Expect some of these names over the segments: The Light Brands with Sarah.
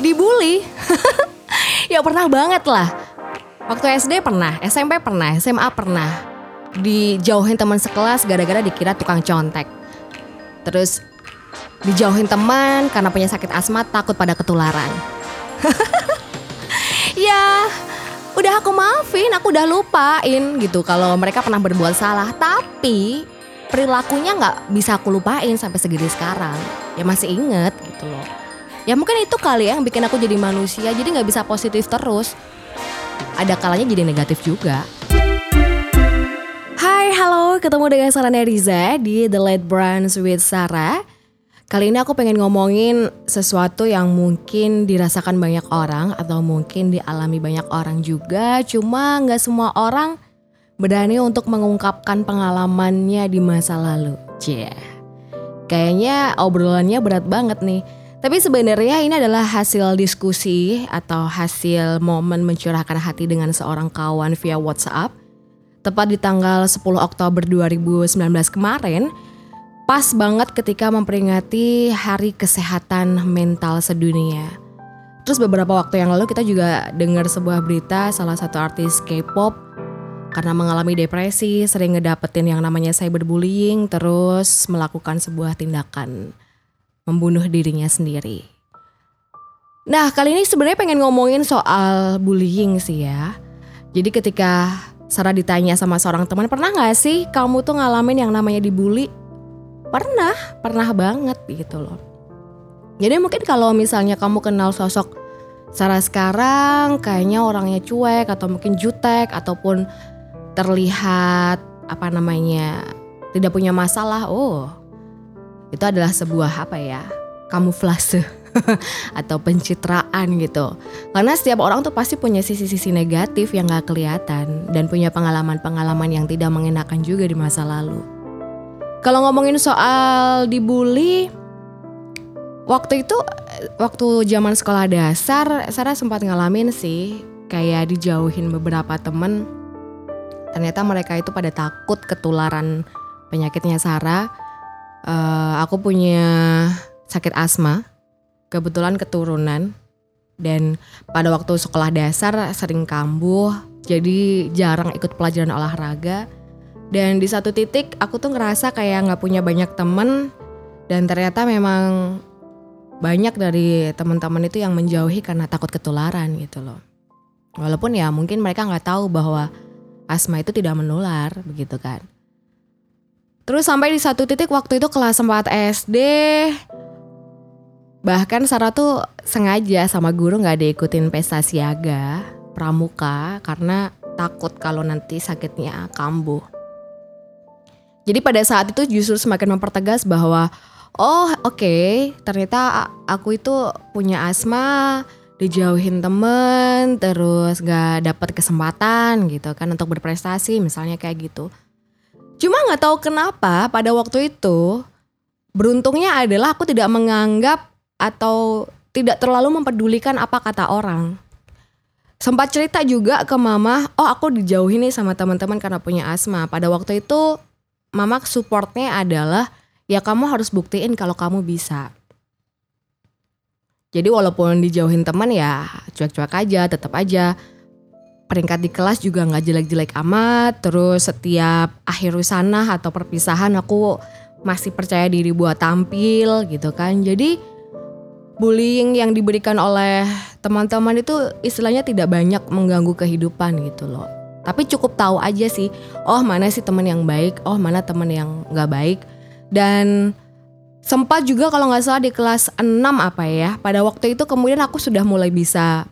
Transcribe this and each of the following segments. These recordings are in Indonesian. Dibully? Ya pernah banget lah. Waktu SD pernah, SMP pernah, SMA pernah. Dijauhin teman sekelas gara-gara dikira tukang contek. Terus dijauhin teman karena punya sakit asma, takut pada ketularan. Ya udah aku maafin, aku udah lupain gitu kalau mereka pernah berbuat salah. Tapi perilakunya gak bisa aku lupain sampai segini sekarang. Ya masih inget gitu loh. Ya mungkin itu kali ya yang bikin aku jadi manusia. Jadi gak bisa positif terus. Ada kalanya jadi negatif juga. Hai, halo, ketemu dengan Sarah Neyrhiza di The Light Brands with Sarah. Kali ini aku pengen ngomongin sesuatu yang mungkin dirasakan banyak orang atau mungkin dialami banyak orang juga. Cuma gak semua orang berani untuk mengungkapkan pengalamannya di masa lalu. Kayaknya obrolannya berat banget nih. Tapi sebenarnya ini adalah hasil diskusi atau hasil momen mencurahkan hati dengan seorang kawan via WhatsApp. Tepat di tanggal 10 Oktober 2019 kemarin, pas banget ketika memperingati Hari Kesehatan Mental Sedunia. Terus beberapa waktu yang lalu kita juga dengar sebuah berita salah satu artis K-pop karena mengalami depresi, sering ngedapetin yang namanya cyberbullying, terus melakukan sebuah tindakan membunuh dirinya sendiri. Nah, kali ini sebenarnya pengen ngomongin soal bullying sih ya. Jadi ketika Sarah ditanya sama seorang teman, pernah gak sih kamu tuh ngalamin yang namanya dibully? Pernah banget gitu loh. Jadi mungkin kalau misalnya kamu kenal sosok Sarah sekarang, kayaknya orangnya cuek atau mungkin jutek ataupun terlihat tidak punya masalah. Itu adalah sebuah kamuflase atau pencitraan gitu. Karena setiap orang tuh pasti punya sisi-sisi negatif yang gak kelihatan dan punya pengalaman-pengalaman yang tidak mengenakan juga di masa lalu. Kalau ngomongin soal dibully, waktu zaman sekolah dasar, Sarah sempat ngalamin sih kayak dijauhin beberapa temen. Ternyata mereka itu pada takut ketularan penyakitnya Sarah. Aku punya sakit asma, kebetulan keturunan, dan pada waktu sekolah dasar sering kambuh, jadi jarang ikut pelajaran olahraga. Dan di satu titik aku tuh ngerasa kayak gak punya banyak temen, dan ternyata memang banyak dari teman-teman itu yang menjauhi karena takut ketularan gitu loh. Walaupun ya mungkin mereka gak tahu bahwa asma itu tidak menular begitu kan. Terus sampai di satu titik waktu itu kelas 4 SD, bahkan Sarah tuh sengaja sama guru gak diikutin pesta siaga, pramuka, karena takut kalau nanti sakitnya kambuh. Jadi pada saat itu justru semakin mempertegas bahwa ternyata aku itu punya asma, dijauhin temen, terus gak dapet kesempatan gitu kan untuk berprestasi misalnya kayak gitu. Cuma gak tahu kenapa pada waktu itu, beruntungnya adalah aku tidak menganggap atau tidak terlalu mempedulikan apa kata orang. Sempat cerita juga ke mama, aku dijauhin nih sama teman-teman karena punya asma. Pada waktu itu mama supportnya adalah, ya kamu harus buktiin kalau kamu bisa. Jadi walaupun dijauhin teman ya cuek-cuek aja, tetap aja. Peringkat di kelas juga gak jelek-jelek amat. Terus setiap akhir usanah atau perpisahan aku masih percaya diri buat tampil gitu kan. Jadi bullying yang diberikan oleh teman-teman itu istilahnya tidak banyak mengganggu kehidupan gitu loh. Tapi cukup tahu aja sih, mana sih teman yang baik, mana teman yang gak baik. Dan sempat juga kalau gak salah di kelas 6 pada waktu itu kemudian aku sudah mulai bisa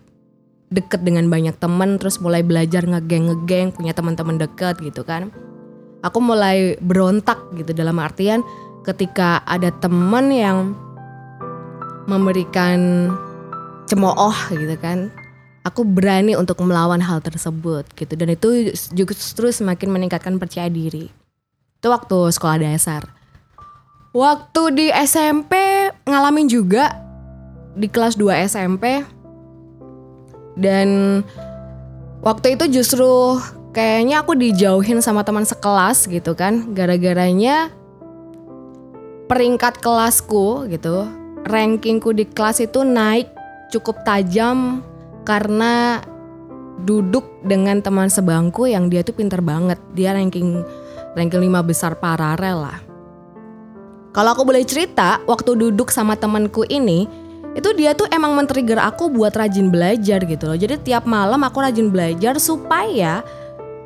deket dengan banyak teman, terus mulai belajar ngegeng, punya teman-teman deket gitu kan. Aku mulai berontak gitu, dalam artian ketika ada teman yang memberikan cemooh gitu kan, aku berani untuk melawan hal tersebut gitu. Dan itu justru semakin meningkatkan percaya diri. Itu waktu sekolah dasar. Waktu di SMP ngalamin juga, di kelas 2 SMP. Dan waktu itu justru kayaknya aku dijauhin sama teman sekelas gitu kan. Gara-garanya peringkat kelasku gitu, rankingku di kelas itu naik cukup tajam karena duduk dengan teman sebangku yang dia tuh pinter banget. Dia ranking 5 besar paralel lah. Kalau aku boleh cerita, waktu duduk sama temanku ini, itu dia tuh emang men-trigger aku buat rajin belajar gitu loh. Jadi tiap malam aku rajin belajar supaya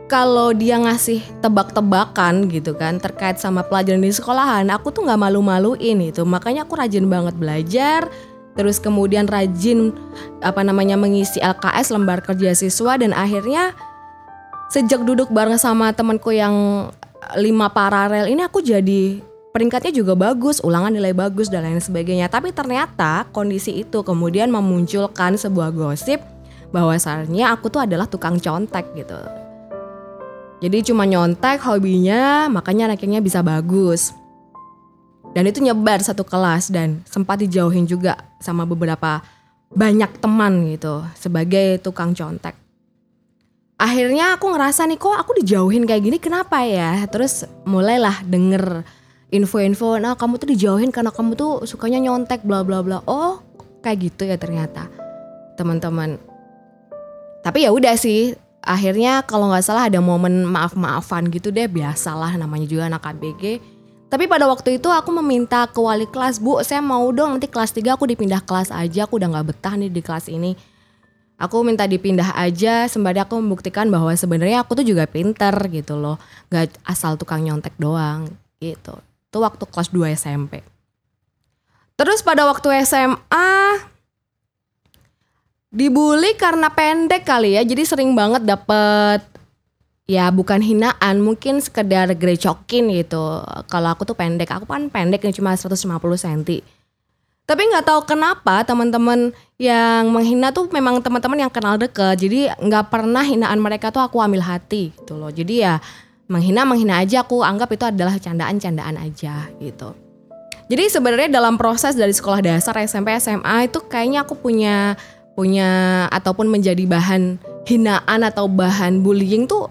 kalau dia ngasih tebak-tebakan gitu kan terkait sama pelajaran di sekolahan, aku tuh gak malu-maluin itu. Makanya aku rajin banget belajar, terus kemudian rajin mengisi LKS, lembar kerja siswa, dan akhirnya sejak duduk bareng sama temanku yang 5 paralel ini aku jadi peringkatnya juga bagus, ulangan nilai bagus dan lain sebagainya. Tapi ternyata kondisi itu kemudian memunculkan sebuah gosip bahwasannya aku tuh adalah tukang contek gitu. Jadi cuma nyontek hobinya, makanya rankingnya bisa bagus. Dan itu nyebar satu kelas dan sempat dijauhin juga sama banyak teman gitu sebagai tukang contek. Akhirnya aku ngerasa nih, kok aku dijauhin kayak gini, kenapa ya? Terus mulailah denger info-info, nah kamu tuh dijauhin karena kamu tuh sukanya nyontek bla bla bla. Oh, kayak gitu ya ternyata, teman-teman. Tapi ya udah sih, akhirnya kalau nggak salah ada momen maaf-maafan gitu deh, biasalah namanya juga anak ABG. Tapi pada waktu itu aku meminta ke wali kelas, "Bu, saya mau dong nanti kelas 3 aku dipindah kelas aja, aku udah nggak betah nih di kelas ini. Aku minta dipindah aja sembari aku membuktikan bahwa sebenarnya aku tuh juga pinter gitu loh, nggak asal tukang nyontek doang gitu." Itu waktu kelas 2 SMP. Terus pada waktu SMA dibully karena pendek kali ya. Jadi sering banget dapet, ya bukan hinaan, mungkin sekedar grecokin gitu. Kalau aku tuh pendek, aku kan pendek nih, cuma 150 cm. Tapi gak tahu kenapa teman-teman yang menghina tuh memang teman-teman yang kenal deket. Jadi gak pernah hinaan mereka tuh aku ambil hati gitu loh. Jadi ya menghina aja, aku anggap itu adalah candaan-candaan aja gitu. Jadi sebenarnya dalam proses dari sekolah dasar, SMP, SMA itu kayaknya aku punya ataupun menjadi bahan hinaan atau bahan bullying tuh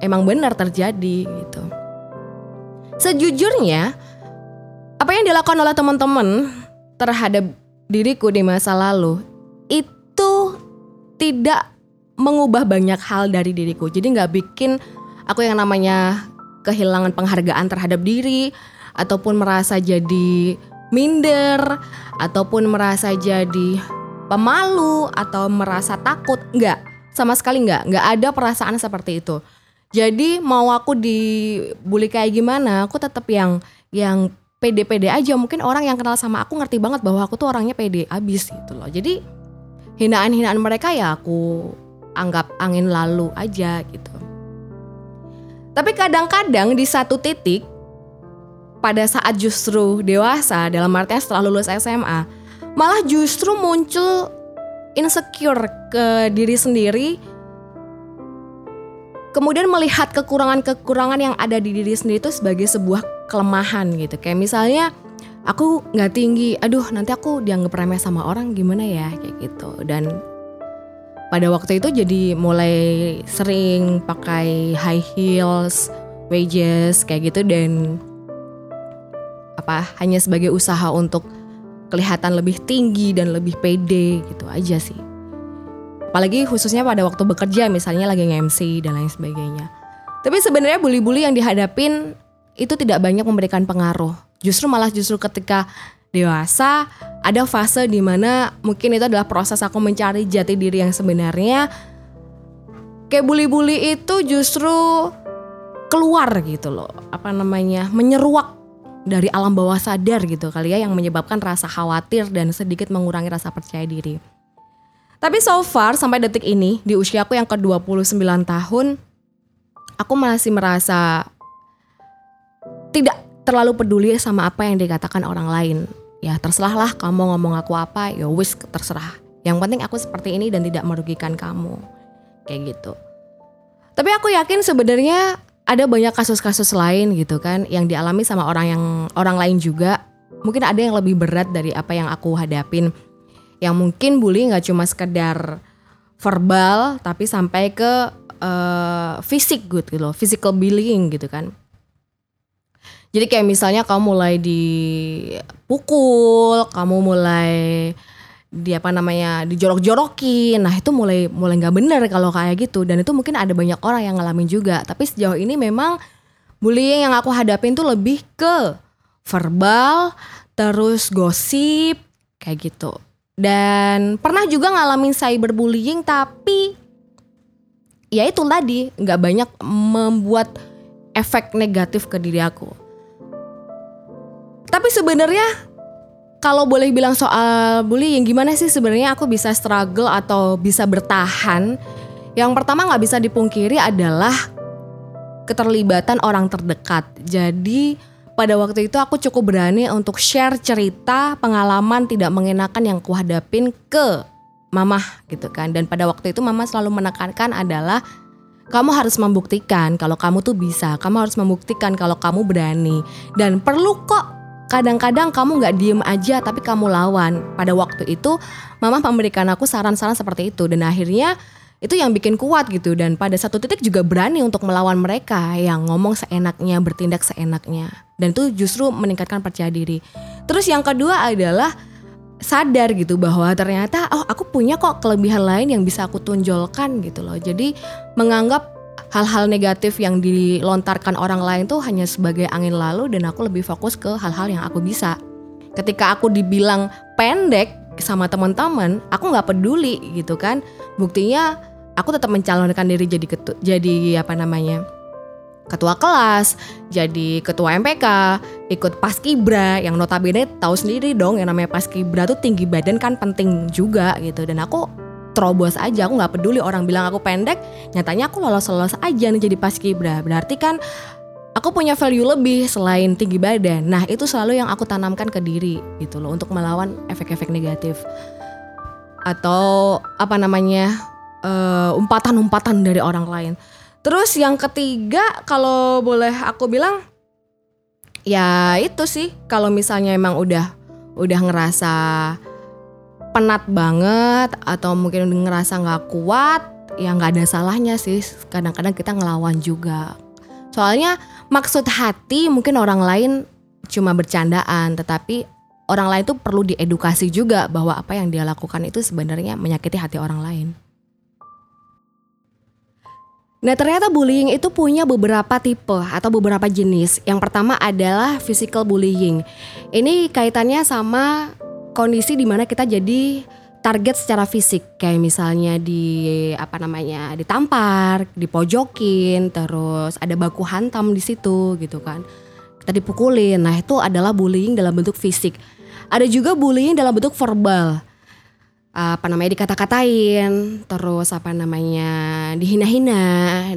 emang benar terjadi gitu. Sejujurnya apa yang dilakukan oleh teman-teman terhadap diriku di masa lalu itu tidak mengubah banyak hal dari diriku. Jadi gak bikin aku yang namanya kehilangan penghargaan terhadap diri, ataupun merasa jadi minder, ataupun merasa jadi pemalu atau merasa takut. Enggak, sama sekali enggak ada perasaan seperti itu. Jadi mau aku dibully kayak gimana, aku tetap yang pede-pede aja. Mungkin orang yang kenal sama aku ngerti banget bahwa aku tuh orangnya pede abis gitu loh. Jadi hinaan-hinaan mereka ya aku anggap angin lalu aja gitu. Tapi kadang-kadang di satu titik, pada saat justru dewasa, dalam artinya setelah lulus SMA, malah justru muncul insecure ke diri sendiri, kemudian melihat kekurangan-kekurangan yang ada di diri sendiri itu sebagai sebuah kelemahan gitu. Kayak misalnya aku gak tinggi, aduh nanti aku dianggap remeh sama orang gimana ya, kayak gitu. Dan pada waktu itu jadi mulai sering pakai high heels, wedges kayak gitu, dan hanya sebagai usaha untuk kelihatan lebih tinggi dan lebih pede gitu aja sih. Apalagi khususnya pada waktu bekerja, misalnya lagi nge-MC dan lain sebagainya. Tapi sebenarnya bully-bully yang dihadapin itu tidak banyak memberikan pengaruh. Justru ketika dewasa ada fase di mana mungkin itu adalah proses aku mencari jati diri yang sebenarnya. Kayak bully-bully itu justru keluar gitu loh, menyeruak dari alam bawah sadar gitu kali ya, yang menyebabkan rasa khawatir dan sedikit mengurangi rasa percaya diri. Tapi so far sampai detik ini, di usiaku yang ke-29 tahun, aku masih merasa tidak terlalu peduli sama apa yang dikatakan orang lain. Ya terserahlah kamu ngomong aku apa, ya wis terserah. Yang penting aku seperti ini dan tidak merugikan kamu, kayak gitu. Tapi aku yakin sebenarnya ada banyak kasus-kasus lain gitu kan yang dialami sama orang lain juga. Mungkin ada yang lebih berat dari apa yang aku hadapin. Yang mungkin bully gak cuma sekedar verbal, tapi sampai ke fisik gitu loh, physical bullying gitu kan. Jadi kayak misalnya kamu mulai dipukul, kamu mulai di apa namanya, dijorok-jorokin. Nah itu mulai gak bener kalau kayak gitu. Dan itu mungkin ada banyak orang yang ngalamin juga. Tapi sejauh ini memang bullying yang aku hadapin tuh lebih ke verbal, terus gosip, kayak gitu. Dan pernah juga ngalamin cyberbullying, tapi ya itu tadi, gak banyak membuat efek negatif ke diri aku. Tapi sebenarnya kalau boleh bilang soal bullying, gimana sih sebenarnya aku bisa struggle atau bisa bertahan? Yang pertama gak bisa dipungkiri adalah keterlibatan orang terdekat. Jadi pada waktu itu aku cukup berani untuk share cerita pengalaman tidak mengenakan yang kuhadapin ke mamah gitu kan. Dan pada waktu itu mama selalu menekankan adalah kamu harus membuktikan kalau kamu tuh bisa. Kamu harus membuktikan kalau kamu berani. Dan perlu kok kadang-kadang kamu gak diem aja tapi kamu lawan. Pada waktu itu mama memberikan aku saran-saran seperti itu. Dan akhirnya itu yang bikin kuat gitu. Dan pada satu titik juga berani untuk melawan mereka yang ngomong seenaknya, bertindak seenaknya. Dan itu justru meningkatkan percaya diri. Terus yang kedua adalah sadar gitu bahwa ternyata aku punya kok kelebihan lain yang bisa aku tunjolkan gitu loh. Jadi menganggap hal-hal negatif yang dilontarkan orang lain tuh hanya sebagai angin lalu, dan aku lebih fokus ke hal-hal yang aku bisa. Ketika aku dibilang pendek sama teman-teman, aku nggak peduli gitu kan. Buktinya aku tetap mencalonkan diri jadi ketua kelas, jadi ketua MPK, ikut paskibra yang notabene tahu sendiri dong yang namanya paskibra tuh tinggi badan kan penting juga gitu. Dan aku terobos aja, aku gak peduli orang bilang aku pendek, nyatanya aku lolos-lolos aja nih jadi paskibra. Berarti kan aku punya value lebih selain tinggi badan. Nah itu selalu yang aku tanamkan ke diri gitu loh, untuk melawan efek-efek negatif atau umpatan-umpatan dari orang lain. Terus yang ketiga kalau boleh aku bilang ya itu sih, kalau misalnya emang udah ngerasa penat banget atau mungkin ngerasa gak kuat, ya gak ada salahnya sih kadang-kadang kita ngelawan juga. Soalnya maksud hati mungkin orang lain cuma bercandaan, tetapi orang lain tuh perlu diedukasi juga bahwa apa yang dia lakukan itu sebenarnya menyakiti hati orang lain. Nah ternyata bullying itu punya beberapa tipe atau beberapa jenis. Yang pertama adalah physical bullying. Ini kaitannya sama kondisi di mana kita jadi target secara fisik, kayak misalnya ditampar, dipojokin, terus ada baku hantam di situ gitu kan. Kita dipukulin. Nah, itu adalah bullying dalam bentuk fisik. Ada juga bullying dalam bentuk verbal. Dikata-katain, terus dihina-hina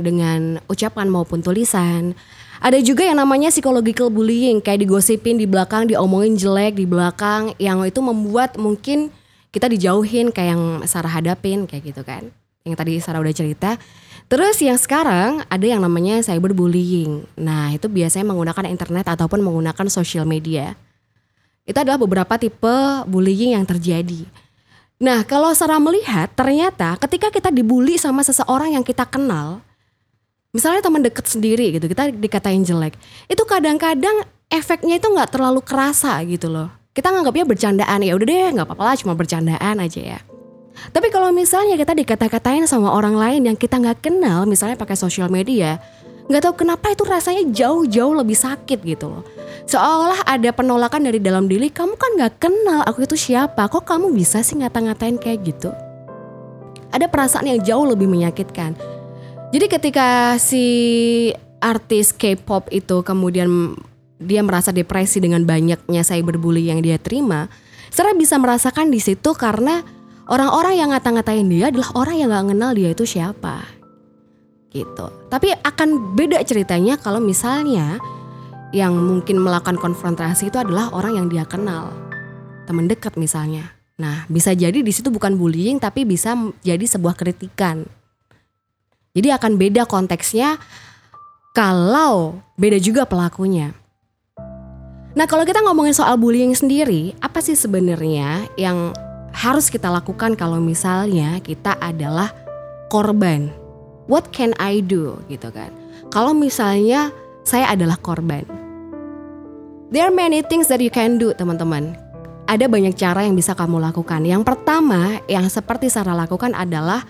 dengan ucapan maupun tulisan. Ada juga yang namanya psychological bullying, kayak digosipin di belakang, diomongin jelek di belakang, yang itu membuat mungkin kita dijauhin kayak yang Sarah hadapin kayak gitu kan. Yang tadi Sarah udah cerita. Terus yang sekarang ada yang namanya cyberbullying. Nah, itu biasanya menggunakan internet ataupun menggunakan social media. Itu adalah beberapa tipe bullying yang terjadi. Nah, kalau Sarah melihat ternyata ketika kita dibully sama seseorang yang kita kenal, misalnya teman dekat sendiri gitu, kita dikatain jelek, itu kadang-kadang efeknya itu gak terlalu kerasa gitu loh. Kita nganggapnya bercandaan, ya udah deh gak apa-apa lah, cuma bercandaan aja ya. Tapi kalau misalnya kita dikata-katain sama orang lain yang kita gak kenal, misalnya pakai sosial media, gak tahu kenapa itu rasanya jauh-jauh lebih sakit gitu loh. Seolah ada penolakan dari dalam diri, kamu kan gak kenal aku itu siapa, kok kamu bisa sih ngata-ngatain kayak gitu. Ada perasaan yang jauh lebih menyakitkan. Jadi ketika si artis K-pop itu kemudian dia merasa depresi dengan banyaknya cyberbullying yang dia terima, Sarah bisa merasakan di situ karena orang-orang yang ngata-ngatain dia adalah orang yang nggak kenal dia itu siapa, gitu. Tapi akan beda ceritanya kalau misalnya yang mungkin melakukan konfrontasi itu adalah orang yang dia kenal, teman dekat misalnya. Nah, bisa jadi di situ bukan bullying tapi bisa jadi sebuah kritikan. Jadi akan beda konteksnya kalau beda juga pelakunya. Nah kalau kita ngomongin soal bullying sendiri, apa sih sebenarnya yang harus kita lakukan kalau misalnya kita adalah korban? What can I do gitu kan? Kalau misalnya saya adalah korban. There are many things that you can do teman-teman. ada banyak cara yang bisa kamu lakukan. Yang pertama yang seperti Sarah lakukan adalah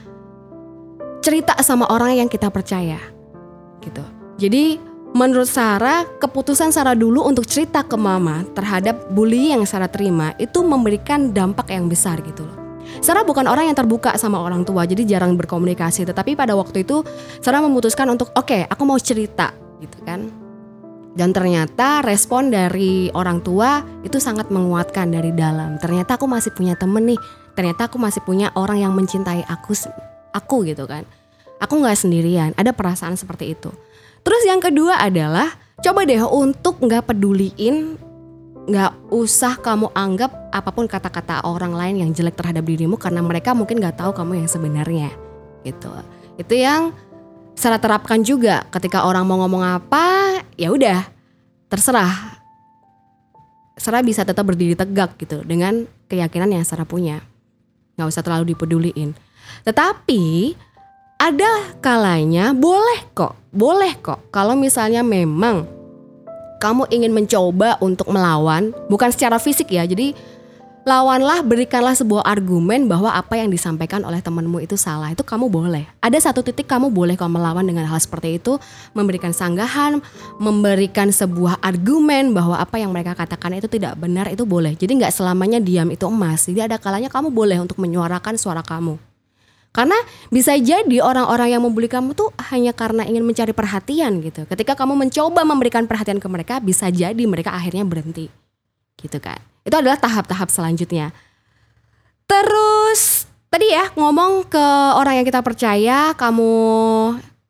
cerita sama orang yang kita percaya gitu. Jadi menurut Sarah, keputusan Sarah dulu untuk cerita ke mama terhadap bully yang Sarah terima itu memberikan dampak yang besar gitu loh. Sarah bukan orang yang terbuka sama orang tua, jadi jarang berkomunikasi. Tetapi pada waktu itu Sarah memutuskan untuk oke, aku mau cerita gitu kan. Dan ternyata respon dari orang tua itu sangat menguatkan dari dalam. Ternyata aku masih punya temen nih. Ternyata aku masih punya orang yang mencintai aku gitu kan. Aku gak sendirian, ada perasaan seperti itu. Terus yang kedua adalah coba deh untuk gak peduliin. Gak usah kamu anggap apapun kata-kata orang lain yang jelek terhadap dirimu, karena mereka mungkin gak tahu kamu yang sebenarnya gitu. Itu yang Sarah terapkan juga. Ketika orang mau ngomong apa, ya udah, terserah. Sarah bisa tetap berdiri tegak gitu dengan keyakinan yang Sarah punya. Gak usah terlalu dipeduliin. Tetapi ada kalanya boleh kok kalau misalnya memang kamu ingin mencoba untuk melawan, bukan secara fisik ya. Jadi lawanlah, berikanlah sebuah argumen bahwa apa yang disampaikan oleh temanmu itu salah. Itu kamu boleh. Ada satu titik kamu boleh kalau melawan dengan hal seperti itu, memberikan sanggahan, memberikan sebuah argumen bahwa apa yang mereka katakan itu tidak benar, itu boleh. Jadi gak selamanya diam itu emas. Jadi ada kalanya kamu boleh untuk menyuarakan suara kamu. Karena bisa jadi orang-orang yang membuli kamu tuh hanya karena ingin mencari perhatian gitu. Ketika kamu mencoba memberikan perhatian ke mereka, bisa jadi mereka akhirnya berhenti gitu kan. Itu adalah tahap-tahap selanjutnya. Terus tadi ya ngomong ke orang yang kita percaya, kamu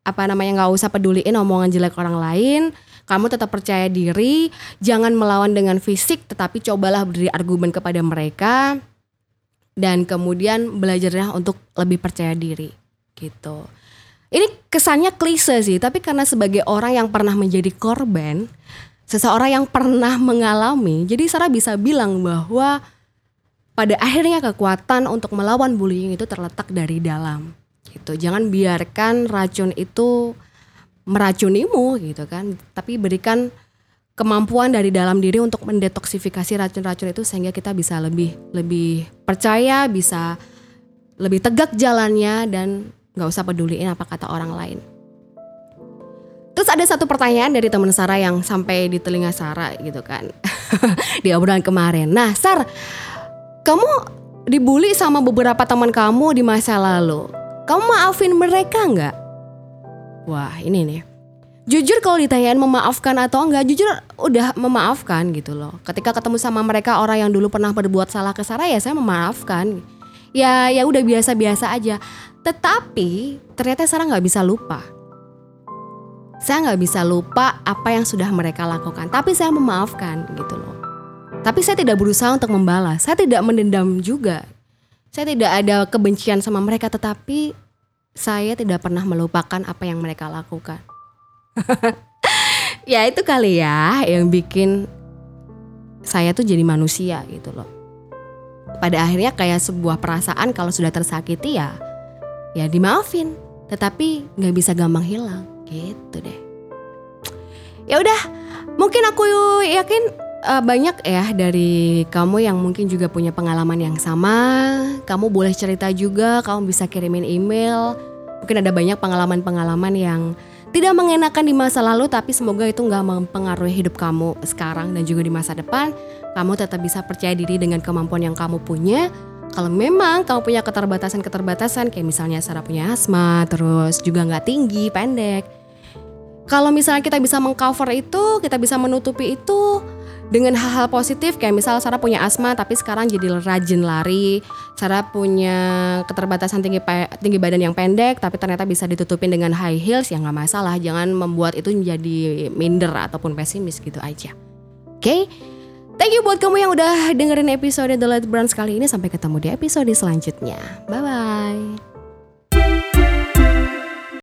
nggak usah peduliin omongan jelek orang lain. Kamu tetap percaya diri, jangan melawan dengan fisik, tetapi cobalah beri argumen kepada mereka. Dan kemudian belajarlah untuk lebih percaya diri gitu. Ini kesannya klise sih, tapi karena sebagai orang yang pernah menjadi korban, seseorang yang pernah mengalami, jadi Sarah bisa bilang bahwa pada akhirnya kekuatan untuk melawan bullying itu terletak dari dalam gitu. Jangan biarkan racun itu meracunimu gitu kan, tapi berikan kemampuan dari dalam diri untuk mendetoksifikasi racun-racun itu, sehingga kita bisa lebih percaya, bisa lebih tegak jalannya, dan gak usah peduliin apa kata orang lain. Terus ada satu pertanyaan dari teman Sarah yang sampai di telinga Sarah gitu kan di obrolan kemarin. Nah Sar, kamu dibully sama beberapa teman kamu di masa lalu. Kamu maafin mereka gak? Wah ini nih. Jujur kalau ditanyain memaafkan atau enggak, jujur udah memaafkan gitu loh. Ketika ketemu sama mereka, orang yang dulu pernah berbuat salah ke Sarah, ya saya memaafkan. Ya udah biasa-biasa aja. Tetapi ternyata Sarah gak bisa lupa. Saya gak bisa lupa apa yang sudah mereka lakukan, tapi saya memaafkan gitu loh. Tapi saya tidak berusaha untuk membalas. Saya tidak mendendam juga. Saya tidak ada kebencian sama mereka, tetapi saya tidak pernah melupakan apa yang mereka lakukan. Ya itu kali ya yang bikin saya tuh jadi manusia gitu loh. Pada akhirnya kayak sebuah perasaan kalau sudah tersakiti ya dimaafin, tetapi gak bisa gampang hilang gitu deh. Ya udah, mungkin aku yakin banyak ya dari kamu yang mungkin juga punya pengalaman yang sama. Kamu boleh cerita juga, kamu bisa kirimin email. Mungkin ada banyak pengalaman-pengalaman yang tidak mengenakan di masa lalu, tapi semoga itu gak mempengaruhi hidup kamu sekarang dan juga di masa depan. Kamu tetap bisa percaya diri dengan kemampuan yang kamu punya. Kalau memang kamu punya keterbatasan-keterbatasan, kayak misalnya Sarah punya asma, terus juga gak tinggi, pendek. Kalau misalnya kita bisa mengcover itu, kita bisa menutupi itu dengan hal-hal positif, kayak misalnya Sarah punya asma tapi sekarang jadi rajin lari. Sarah punya keterbatasan tinggi badan yang pendek, tapi ternyata bisa ditutupin dengan high heels, ya gak masalah. Jangan membuat itu menjadi minder ataupun pesimis gitu aja. Oke? Thank you buat kamu yang udah dengerin episode The Light Brands kali ini. Sampai ketemu di episode selanjutnya. Bye-bye.